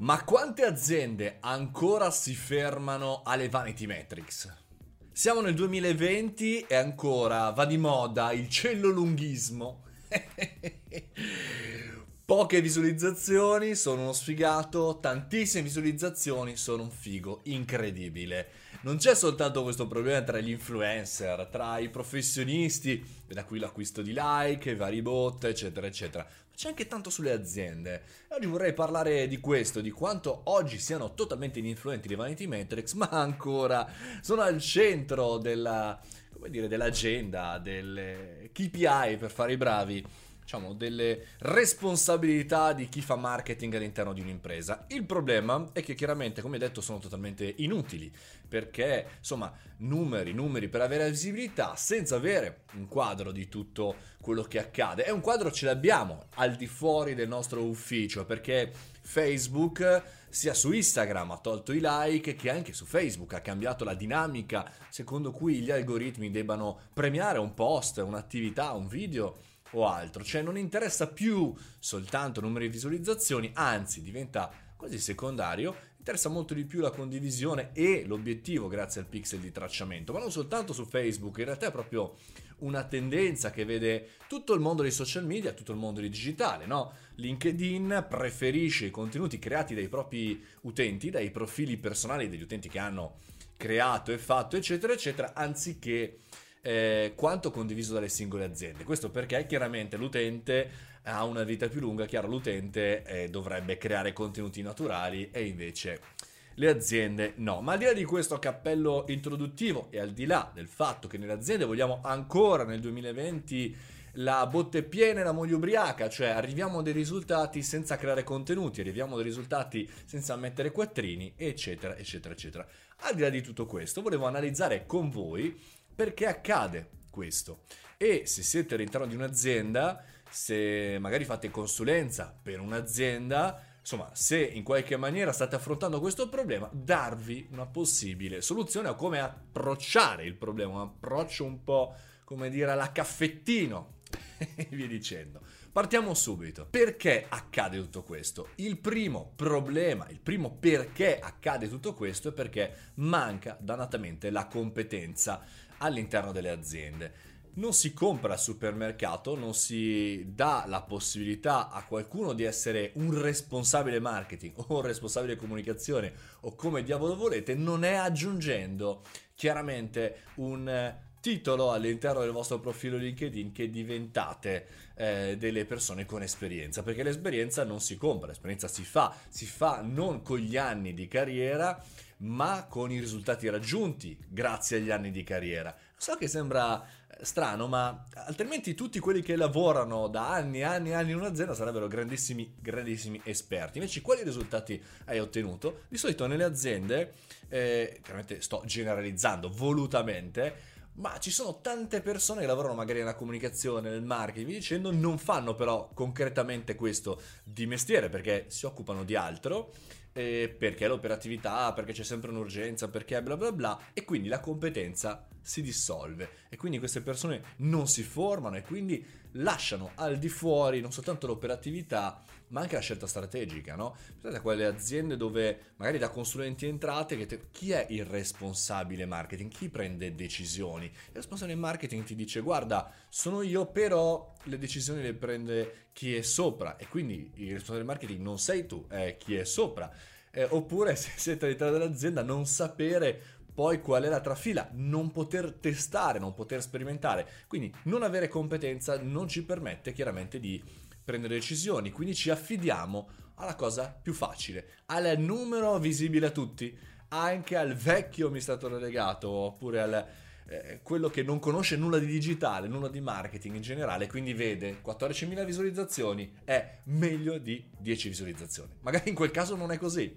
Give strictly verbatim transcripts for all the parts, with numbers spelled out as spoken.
Ma quante aziende ancora si fermano alle Vanity Metrics? Siamo nel duemilaventi e ancora va di moda il cellolunghismo. Poche visualizzazioni, sono uno sfigato, tantissime visualizzazioni, sono un figo incredibile. Non c'è soltanto questo problema tra gli influencer, tra i professionisti, e da qui l'acquisto di like, i vari bot, eccetera, eccetera. Ma c'è anche tanto sulle aziende. E oggi vorrei parlare di questo, di quanto oggi siano totalmente ininfluenti le Vanity Metrics, ma ancora sono al centro della, come dire, dell'agenda, delle K P I per fare i bravi, diciamo, delle responsabilità di chi fa marketing all'interno di un'impresa. Il problema è che chiaramente, come detto, sono totalmente inutili, perché insomma numeri, numeri per avere visibilità senza avere un quadro di tutto quello che accade. E un quadro ce l'abbiamo al di fuori del nostro ufficio, perché Facebook sia su Instagram ha tolto i like, che anche su Facebook ha cambiato la dinamica secondo cui gli algoritmi debbano premiare un post, un'attività, un video o altro. Cioè non interessa più soltanto numeri di visualizzazioni, anzi diventa quasi secondario, interessa molto di più la condivisione e l'obiettivo grazie al pixel di tracciamento. Ma non soltanto su Facebook, in realtà è proprio una tendenza che vede tutto il mondo dei social media, tutto il mondo del digitale, no? LinkedIn preferisce i contenuti creati dai propri utenti, dai profili personali degli utenti che hanno creato e fatto, eccetera, eccetera, anziché Eh, quanto condiviso dalle singole aziende. Questo perché chiaramente l'utente ha una vita più lunga, chiaro, l'utente eh, dovrebbe creare contenuti naturali e invece le aziende no. Ma al di là di questo cappello introduttivo e al di là del fatto che nelle aziende vogliamo ancora nel duemilaventi la botte piena e la moglie ubriaca, cioè arriviamo a dei risultati senza creare contenuti, arriviamo a dei risultati senza mettere quattrini, eccetera, eccetera, eccetera. Al di là di tutto questo, volevo analizzare con voi perché accade questo. E se siete all'interno di un'azienda, se magari fate consulenza per un'azienda, insomma, se in qualche maniera state affrontando questo problema, darvi una possibile soluzione a come approcciare il problema, un approccio un po', come dire, alla caffettino, e via dicendo. Partiamo subito. Perché accade tutto questo? Il primo problema, il primo perché accade tutto questo è perché manca dannatamente la competenza all'interno delle aziende. Non si compra al supermercato, non si dà la possibilità a qualcuno di essere un responsabile marketing o un responsabile comunicazione o come diavolo volete, non è aggiungendo chiaramente un titolo all'interno del vostro profilo LinkedIn che diventate eh, delle persone con esperienza, perché l'esperienza non si compra, l'esperienza si fa, si fa non con gli anni di carriera, ma con i risultati raggiunti grazie agli anni di carriera. So che sembra strano, ma altrimenti tutti quelli che lavorano da anni e anni e anni in un'azienda sarebbero grandissimi, grandissimi esperti. Invece quali risultati hai ottenuto? Di solito nelle aziende, eh, chiaramente sto generalizzando volutamente, ma ci sono tante persone che lavorano magari nella comunicazione, nel marketing, dicendo non fanno però concretamente questo di mestiere perché si occupano di altro, eh, perché l'operatività, perché c'è sempre un'urgenza, perché bla bla bla, e quindi la competenza si dissolve e quindi queste persone non si formano e quindi lasciano al di fuori non soltanto l'operatività ma anche la scelta strategica, no? Pensate a quelle aziende dove magari da consulenti entrate che te, chi è il responsabile marketing? Chi prende decisioni? Il responsabile marketing ti dice guarda sono io, però le decisioni le prende chi è sopra e quindi il responsabile marketing non sei tu, è chi è sopra. Eh, oppure se siete all'interno dell'azienda non sapere poi qual è la trafila, non poter testare, non poter sperimentare, quindi non avere competenza non ci permette chiaramente di prendere decisioni, quindi ci affidiamo alla cosa più facile, al numero visibile a tutti, anche al vecchio amministratore delegato oppure al eh, quello che non conosce nulla di digitale, nulla di marketing in generale, quindi vede quattordicimila visualizzazioni è meglio di dieci visualizzazioni. Magari in quel caso non è così,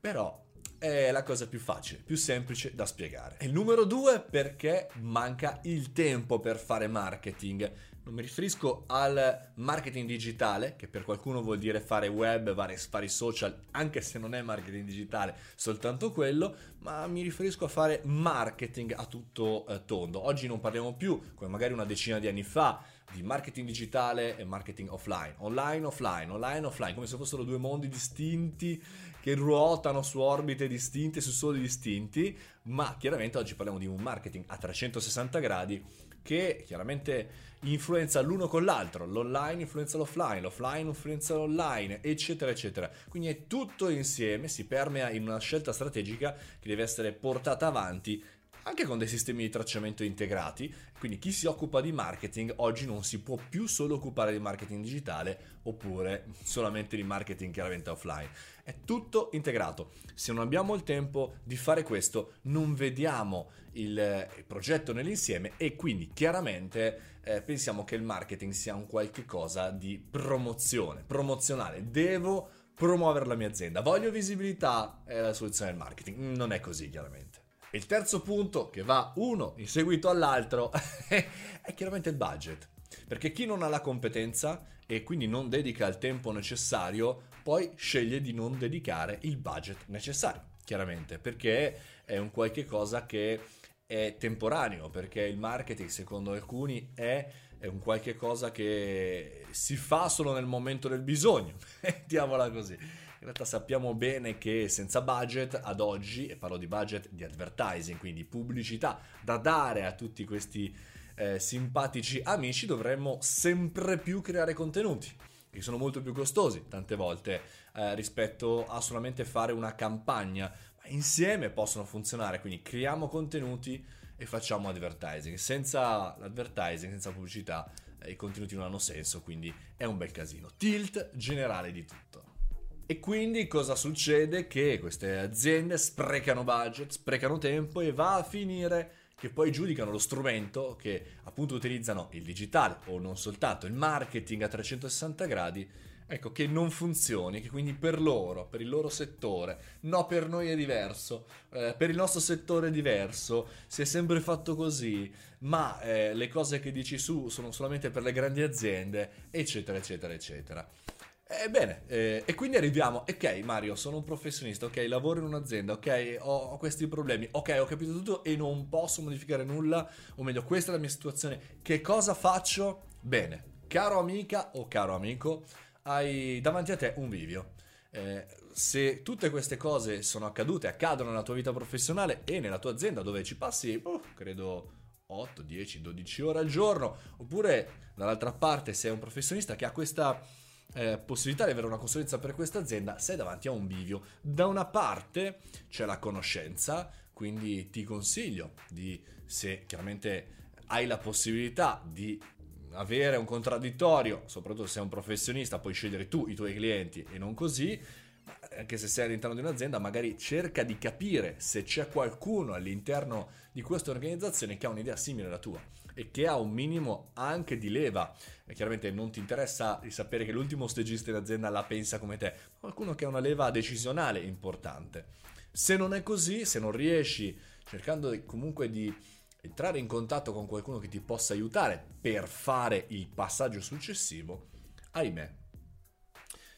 però è la cosa più facile, più semplice da spiegare. E il numero due, perché manca il tempo per fare marketing. Non mi riferisco al marketing digitale, che per qualcuno vuol dire fare web, fare i social, anche se non è marketing digitale, soltanto quello, ma mi riferisco a fare marketing a tutto eh, tondo. Oggi non parliamo più, come magari una decina di anni fa, di marketing digitale e marketing offline, online, offline, online, offline, come se fossero due mondi distinti che ruotano su orbite distinte, su soli distinti, ma chiaramente oggi parliamo di un marketing a trecentosessanta gradi che chiaramente influenza l'uno con l'altro, l'online influenza l'offline, l'offline influenza l'online, eccetera eccetera. Quindi è tutto insieme, si permea in una scelta strategica che deve essere portata avanti anche con dei sistemi di tracciamento integrati. Quindi chi si occupa di marketing oggi non si può più solo occupare di marketing digitale oppure solamente di marketing chiaramente offline. È tutto integrato. Se non abbiamo il tempo di fare questo, non vediamo il, il progetto nell'insieme e quindi chiaramente eh, pensiamo che il marketing sia un qualche cosa di promozione, promozionale. Devo promuovere la mia azienda, voglio visibilità, è la soluzione del marketing. Non è così chiaramente. Il terzo punto, che va uno in seguito all'altro, è chiaramente il budget, perché chi non ha la competenza e quindi non dedica il tempo necessario, poi sceglie di non dedicare il budget necessario, chiaramente, perché è un qualche cosa che è temporaneo, perché il marketing, secondo alcuni, è è un qualche cosa che si fa solo nel momento del bisogno, mettiamola così. In realtà sappiamo bene che senza budget ad oggi, e parlo di budget di advertising, quindi pubblicità da dare a tutti questi eh, simpatici amici, dovremmo sempre più creare contenuti che sono molto più costosi tante volte eh, rispetto a solamente fare una campagna, ma insieme possono funzionare. Quindi creiamo contenuti e facciamo advertising. Senza l'advertising, senza pubblicità, eh, i contenuti non hanno senso, quindi è un bel casino. Tilt generale di tutto. E quindi cosa succede? Che queste aziende sprecano budget, sprecano tempo e va a finire che poi giudicano lo strumento che appunto utilizzano, il digitale o non soltanto, il marketing a trecentosessanta gradi, ecco, che non funzioni, che quindi per loro, per il loro settore, no, per noi è diverso, eh, per il nostro settore è diverso, si è sempre fatto così, ma eh, le cose che dici su sono solamente per le grandi aziende, eccetera, eccetera, eccetera. Ebbene, eh, e quindi arriviamo, ok Mario, sono un professionista, ok, lavoro in un'azienda, ok, ho, ho questi problemi, ok, ho capito tutto e non posso modificare nulla, o meglio, questa è la mia situazione, che cosa faccio? Bene, caro amica o caro amico, hai davanti a te un bivio. Eh, se tutte queste cose sono accadute, accadono nella tua vita professionale e nella tua azienda, dove ci passi, oh, credo, otto, dieci, dodici ore al giorno, oppure dall'altra parte sei un professionista che ha questa eh, possibilità di avere una consulenza per questa azienda, sei davanti a un bivio. Da una parte c'è la conoscenza, quindi ti consiglio di, se chiaramente hai la possibilità di avere un contraddittorio, soprattutto se sei un professionista, puoi scegliere tu i tuoi clienti e non così, anche se sei all'interno di un'azienda, magari cerca di capire se c'è qualcuno all'interno di questa organizzazione che ha un'idea simile alla tua e che ha un minimo anche di leva. E chiaramente non ti interessa di sapere che l'ultimo stagista in azienda la pensa come te, ma qualcuno che ha una leva decisionale importante. Se non è così, se non riesci, cercando comunque di entrare in contatto con qualcuno che ti possa aiutare per fare il passaggio successivo, ahimè,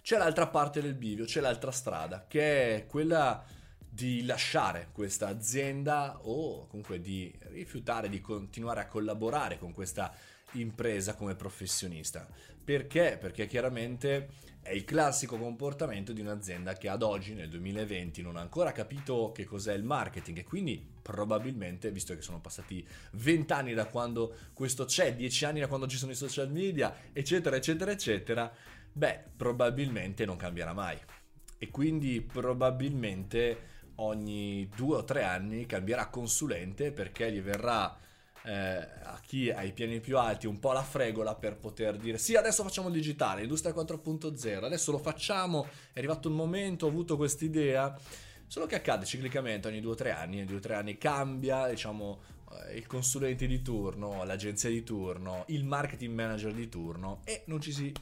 c'è l'altra parte del bivio, c'è l'altra strada, che è quella di lasciare questa azienda o comunque di rifiutare di continuare a collaborare con questa impresa come professionista. Perché? Perché chiaramente è il classico comportamento di un'azienda che ad oggi, nel duemilaventi, non ha ancora capito che cos'è il marketing e quindi probabilmente, visto che sono passati venti anni da quando questo c'è, dieci anni da quando ci sono i social media, eccetera, eccetera, eccetera, beh, probabilmente non cambierà mai. E quindi probabilmente ogni due o tre anni cambierà consulente, perché gli verrà eh, a chi ha i piani più alti un po' la fregola per poter dire sì, adesso facciamo il digitale, industria quattro punto zero, adesso lo facciamo, è arrivato il momento, ho avuto quest'idea. Solo che accade ciclicamente ogni due o tre anni, ogni due o tre anni cambia, diciamo, il consulente di turno, l'agenzia di turno, il marketing manager di turno, e non ci si...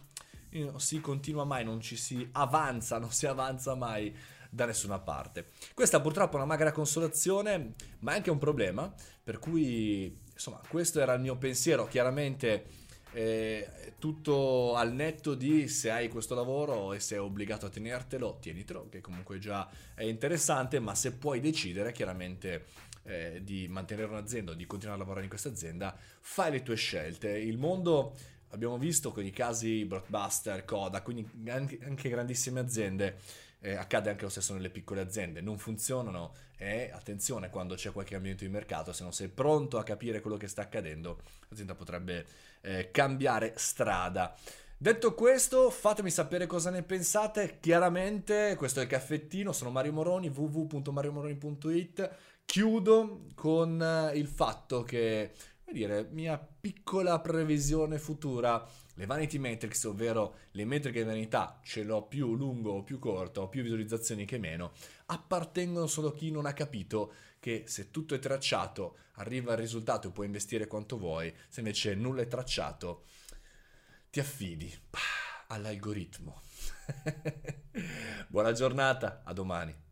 non si continua mai, non ci si avanza, non si avanza mai da nessuna parte. Questa purtroppo è una magra consolazione, ma è anche un problema, per cui insomma questo era il mio pensiero. Chiaramente eh, tutto al netto di se hai questo lavoro e sei obbligato a tenertelo, tienitelo, che comunque già è interessante, ma se puoi decidere chiaramente eh, di mantenere un'azienda o di continuare a lavorare in questa azienda, fai le tue scelte. Il mondo... abbiamo visto con i casi Blockbuster, Coda, quindi anche grandissime aziende Eh, accade anche lo stesso nelle piccole aziende, non funzionano e attenzione quando c'è qualche cambiamento di mercato, se non sei pronto a capire quello che sta accadendo, l'azienda potrebbe eh, cambiare strada. Detto questo, fatemi sapere cosa ne pensate, chiaramente questo è il caffettino, sono Mario Moroni, w w w punto mario moroni punto i t, chiudo con il fatto che, come dire, mia piccola previsione futura, le Vanity Metrics, ovvero le metriche di vanità, ce l'ho più lungo o più corto, ho più visualizzazioni che meno, appartengono solo a chi non ha capito che se tutto è tracciato arriva il risultato e puoi investire quanto vuoi, se invece nulla è tracciato ti affidi all'algoritmo. Buona giornata, a domani.